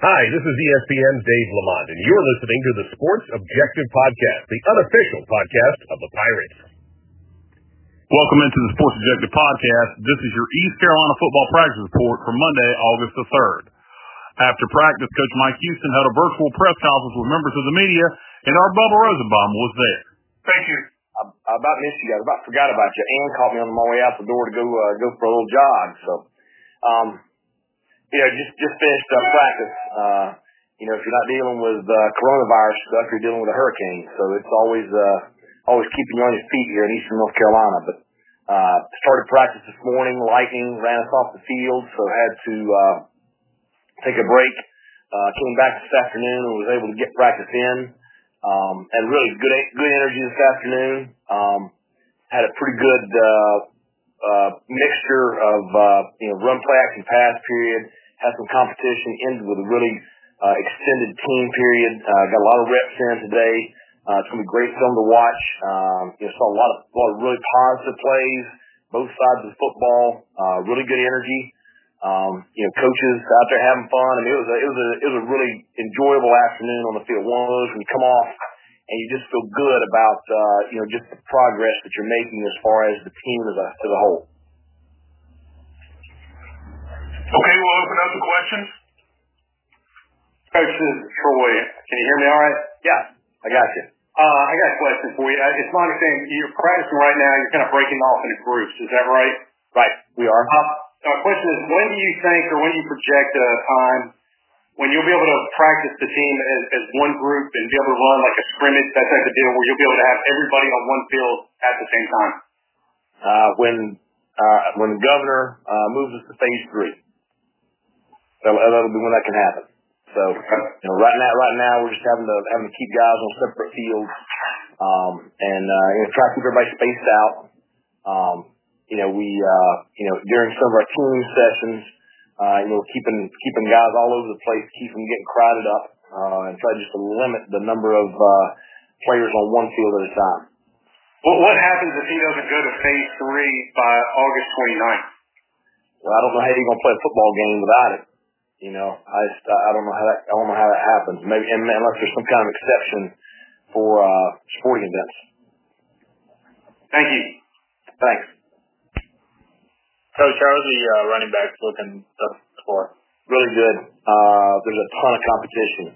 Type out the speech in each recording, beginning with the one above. Hi, this is ESPN's Dave Lamont, and you're listening to the Sports Objective Podcast, the unofficial podcast of the Pirates. Welcome into the Sports Objective Podcast. This is your East Carolina football practice report for Monday, August the 3rd. After practice, Coach Mike Houston had a virtual press conference with members of the media, and our Bubba Rosenbaum was there. Thank you. I about missed you guys. I about forgot about you. Ann caught me on my way out the door to go for a little jog. So, just finished practice. If you're not dealing with coronavirus stuff, you're dealing with a hurricane. So it's always keeping you on your feet here in Eastern North Carolina. But started practice this morning. Lightning ran us off the field, so had to take a break. Came back this afternoon and was able to get practice in. And really good energy this afternoon. Had a pretty good mixture of run, play, action, pass period. Had some competition. Ended with a really extended team period. Got a lot of reps in today. It's going to be a great film to watch. Saw a lot of really positive plays, both sides of the football. Really good energy. Coaches out there having fun. I mean, it was a really enjoyable afternoon on the field. One of those when you come off and you just feel good about, just the progress that you're making as far as the team as a whole. Okay, we'll open up the questions. Coach, this is Troy. Can you hear me all right? Yeah, I got you. I got a question for you. It's my understanding you're practicing right now. You're kind of breaking off into groups. Is that right? Right, we are. My question is, when do you think or when do you project a time when you'll be able to practice the team as one group and be able to run like a scrimmage, that type of deal, where you'll be able to have everybody on one field at the same time? When the governor moves us to phase 3. That'll be when that can happen. So, right now we're just having to keep guys on separate fields and try to keep everybody spaced out. During some of our team sessions, keeping guys all over the place, keep them getting crowded up, and try just to limit the number of players on one field at a time. Well, what happens if he doesn't go to phase 3 by August 29th? Well, I don't know how he's gonna play a football game without it. I don't know how that happens. Maybe unless there's some kind of exception for sporting events. Thank you. Thanks. Coach, how are the running backs looking thus far? Really good. There's a ton of competition.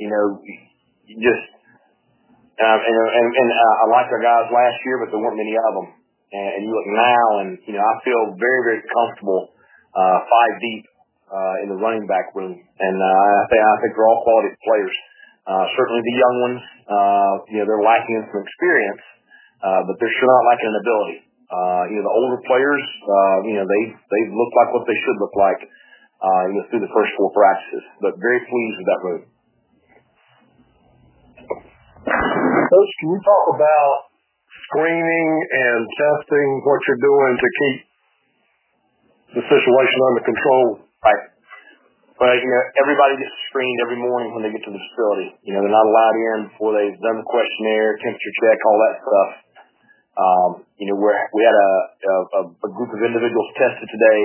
I liked our guys last year, but there weren't many of them. And you look now, and I feel very, very comfortable 5 deep in the running back room. And I think they're all quality players. Certainly the young ones, they're lacking in some experience, but they're sure not lacking in ability. The older players, they look like what they should look like, through the first 4 practices, but very pleased with that move. Coach, can you talk about screening and testing, what you're doing to keep the situation under control? Right. But, everybody gets screened every morning when they get to the facility. They're not allowed in before they've done the questionnaire, temperature check, all that stuff. We had a group of individuals tested today.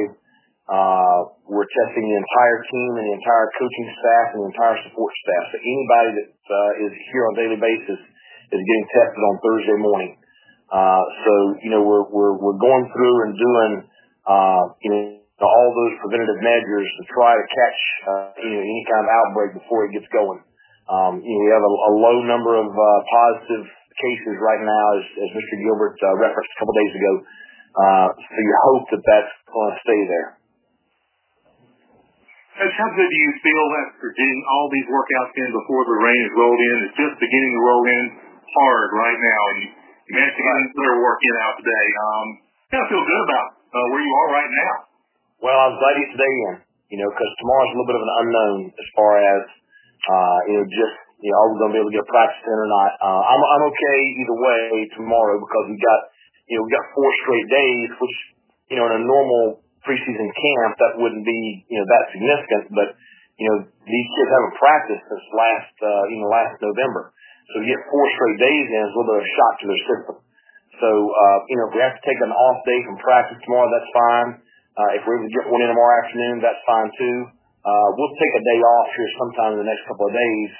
We're testing the entire team and the entire coaching staff and the entire support staff. So anybody that is here on a daily basis is getting tested on Thursday morning. We're going through and doing all those preventative measures to try to catch any kind of outbreak before it gets going. We have a low number of positive cases right now, as Mr. Gilbert referenced a couple days ago. So you hope that that's going to stay there. Coach, how good do you feel after getting all these workouts in before the rain has rolled in? It's just beginning to roll in hard right now, and you managed to get another workout out today. How do you feel good about where you are right now? Well, I'm glad to get today in, because tomorrow's a little bit of an unknown as far as, are we going to be able to get a practice in or not? I'm okay either way tomorrow because we got 4 straight days, which, in a normal preseason camp, that wouldn't be, that significant. But, these kids haven't practiced since last November. So to get 4 straight days in is a little bit of a shock to their system. So, if we have to take an off day from practice tomorrow, that's fine. If we're able to get one in tomorrow afternoon, that's fine too. We'll take a day off here sometime in the next couple of days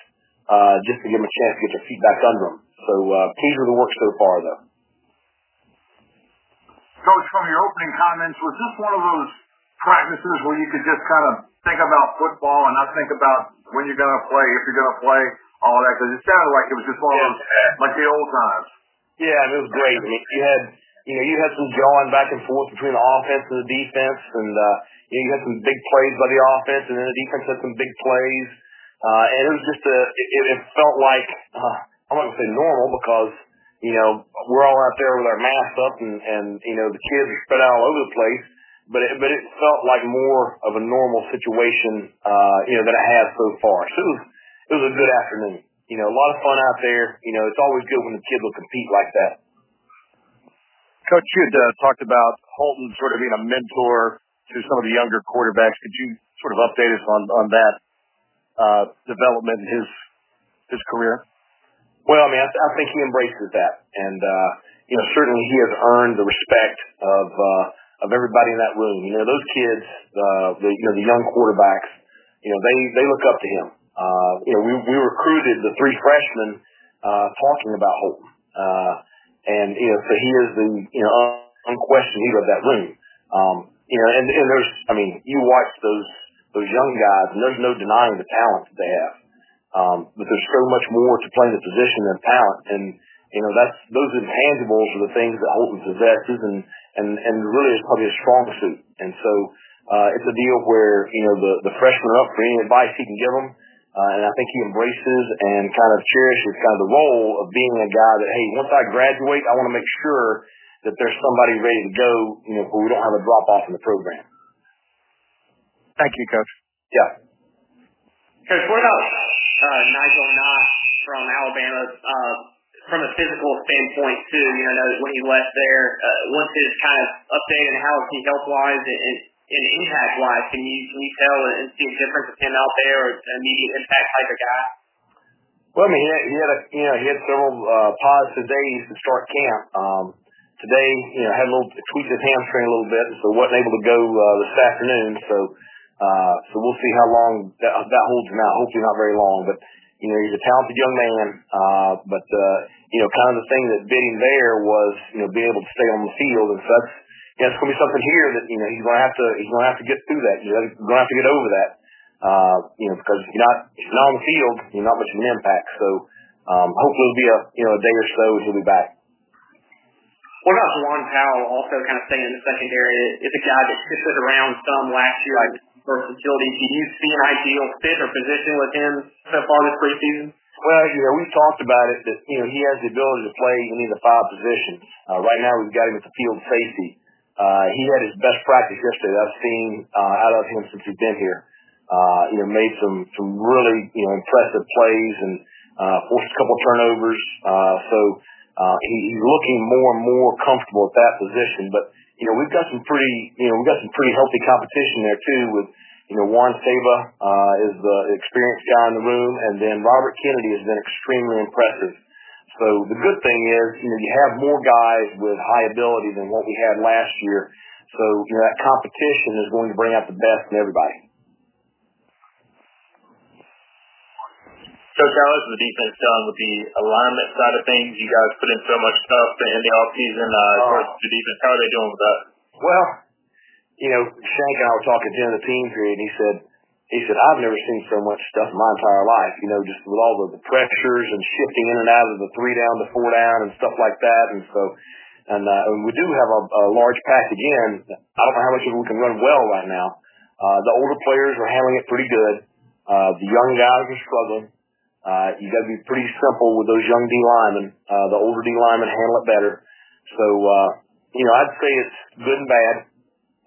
just to give them a chance to get their feet back under them. So pleased with the work so far, though. Coach, from your opening comments, was this one of those practices where you could just kind of think about football and not think about when you're going to play, if you're going to play, all that? Because it sounded like it was just one of those, like the old times. Yeah, it was great. I mean, you had some jawing back and forth between the offense and the defense, and you had some big plays by the offense, and then the defense had some big plays. And it was just it felt like, I'm not going to say normal because, we're all out there with our masks up and the kids are spread out all over the place, but it felt like more of a normal situation, that I had so far. So it was a good afternoon. A lot of fun out there. It's always good when the kids will compete like that. Coach, you had talked about Holton sort of being a mentor to some of the younger quarterbacks. Could you sort of update us on that development in his career? Well, I mean, I think he embraces that, and certainly he has earned the respect of everybody in that room. Those kids, the young quarterbacks, they look up to him. We recruited the three freshmen talking about Holton. So he is the unquestioned leader of that room. And there's, I mean, you watch those young guys, and there's no denying the talent that they have. But there's so much more to playing the position than talent, and that's those intangibles are the things that Holton possesses, and really is probably a strong suit. And so it's a deal where the freshmen are up for any advice he can give them. And I think he embraces and kind of cherishes kind of the role of being a guy that, hey, once I graduate, I want to make sure that there's somebody ready to go, where we don't have a drop-off in the program. Thank you, Coach. Yeah. Coach, what about Nigel Nash from Alabama, from a physical standpoint, too? When he left there, what's his kind of update and how is he health-wise and impact-wise? Can you tell and see a difference with him out there, or an immediate impact type of guy? Well, I mean, he had several positive days to start camp. Today, had a little tweaked his hamstring a little bit, so wasn't able to go this afternoon. So we'll see how long that holds him out. Hopefully, not very long. But he's a talented young man. Kind of the thing that bit him there was being able to stay on the field, and so that's. Yeah, it's going to be something here that he's going to have to get through that. He's going to have to get over that, because if you're not on the field, you're not much of an impact. So hopefully it'll be a day or so, and he'll be back. What about Jawan Powell? Also, kind of staying in the secondary, is a guy that shifted around some last year. Like versatility. Do you see an ideal fit or position with him so far this preseason? Well, we've talked about it that he has the ability to play any of the five positions. Right now, we've got him at the field safety. He had his best practice yesterday that I've seen out of him since he's been here. Made some really impressive plays and forced a couple turnovers. He's looking more and more comfortable at that position. But we've got some pretty healthy competition there too. With Juan Saba is the experienced guy in the room, and then Robert Kennedy has been extremely impressive. So the good thing is, you have more guys with high ability than what we had last year. So, that competition is going to bring out the best in everybody. Coach, how is the defense done with the alignment side of things? You guys put in so much stuff in the offseason towards the defense. How are they doing with that? Well, Shank and I were talking at the end of the team period, and he said, I've never seen so much stuff in my entire life, just with all the pressures and shifting in and out of the 3-down to 4-down and stuff like that. And so, and we do have a large pack again. I don't know how much of it we can run well right now. The older players are handling it pretty good. The young guys are struggling. You got to be pretty simple with those young D linemen. The older D linemen handle it better. So, I'd say it's good and bad.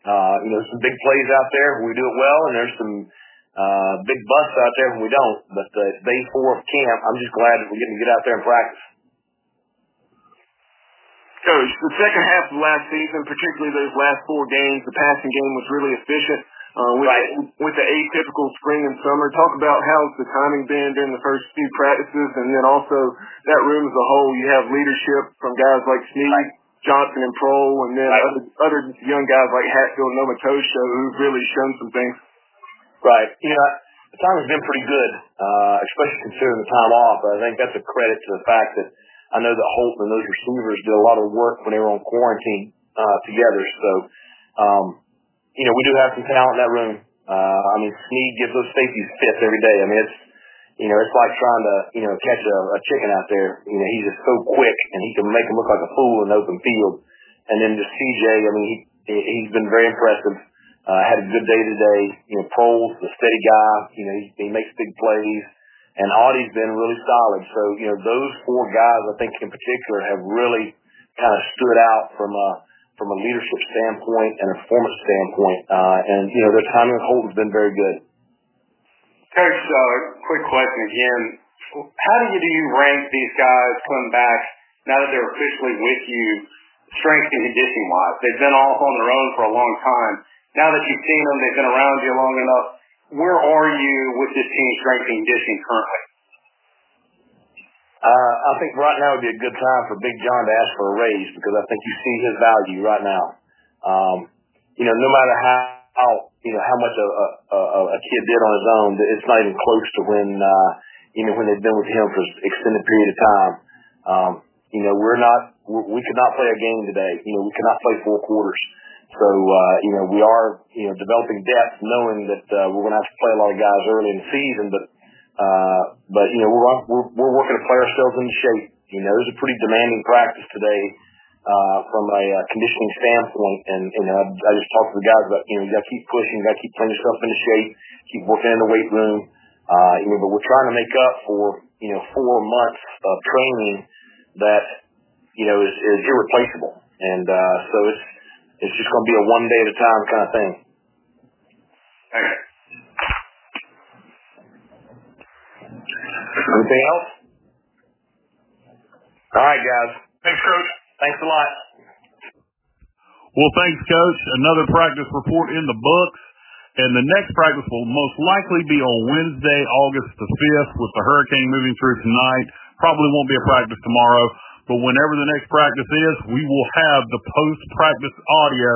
Some big plays out there when we do it well, and there's some big busts out there when we don't. But it's day 4 of camp. I'm just glad that we're getting to get out there and practice. Coach, the second half of last season, particularly those last 4 games, the passing game was really efficient with the atypical spring and summer. Talk about how's the timing been during the first few practices, and then also that room as a whole. You have leadership from guys like Sneed. Right. Johnson and Prohl, and then other young guys like Hatfield and Omatosha, who've really shown some things. Right. You know, the time has been pretty good, especially considering the time off. I think that's a credit to the fact that I know that Holton and those receivers did a lot of work when they were on quarantine together. So, you know, we do have some talent in that room. I mean, Sneed gives those safeties fits every day. I mean, it's, you know, it's like trying to, you know, catch a chicken out there. You know, he's just so quick, and he can make him look like a fool in open field. And then just CJ, I mean, he's been very impressive. Had a good day today. You know, Prohl's the steady guy. You know, he makes big plays. And Audie's been really solid. So, you know, those four guys, I think, in particular, have really kind of stood out from a leadership standpoint and a performance standpoint. And, you know, their timing with Holton's been very good. Coach, quick question again. How do you rank these guys coming back now that they're officially with you, strength and conditioning-wise? They've been off on their own for a long time. Now that you've seen them, they've been around you long enough, where are you with this team strength and conditioning currently? I think right now would be a good time for Big John to ask for a raise because I think you see his value right now. You know, no matter how much a kid did on his own, it's not even close to when they've been with him for an extended period of time. You know, we could not play a game today. You know, we could not play four quarters. So, you know, we are, you know, developing depth knowing that we're going to have to play a lot of guys early in the season. But you know, we're working to play ourselves into shape. You know, it was a pretty demanding practice today from a conditioning standpoint. And, you know, I just talked to the guys about, you know, you got to keep pushing, you got to keep playing yourself into shape, keep working in the weight room. You know, but we're trying to make up for, you know, 4 months of training that, you know, is irreplaceable. And so It's just going to be a one day at a time kind of thing. Okay. Anything else? All right, guys. Thanks, Coach. Thanks a lot. Well, thanks, Coach. Another practice report in the books. And the next practice will most likely be on Wednesday, August the 5th, with the hurricane moving through tonight. Probably won't be a practice tomorrow. But whenever the next practice is, we will have the post-practice audio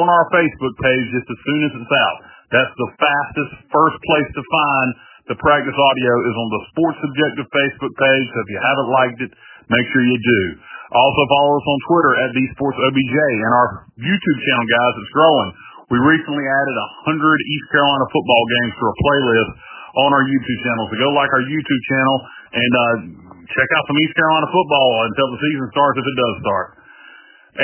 on our Facebook page just as soon as it's out. That's the fastest first place to find the practice audio is on the Sports Objective Facebook page. So if you haven't liked it, make sure you do. Also follow us on Twitter at TheSportsOBJ and our YouTube channel, guys, it's growing. We recently added 100 East Carolina football games to a playlist on our YouTube channel. So go like our YouTube channel and check out some East Carolina football until the season starts, if it does start.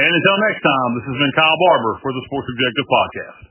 And until next time, this has been Kyle Barber for the Sports Objective Podcast.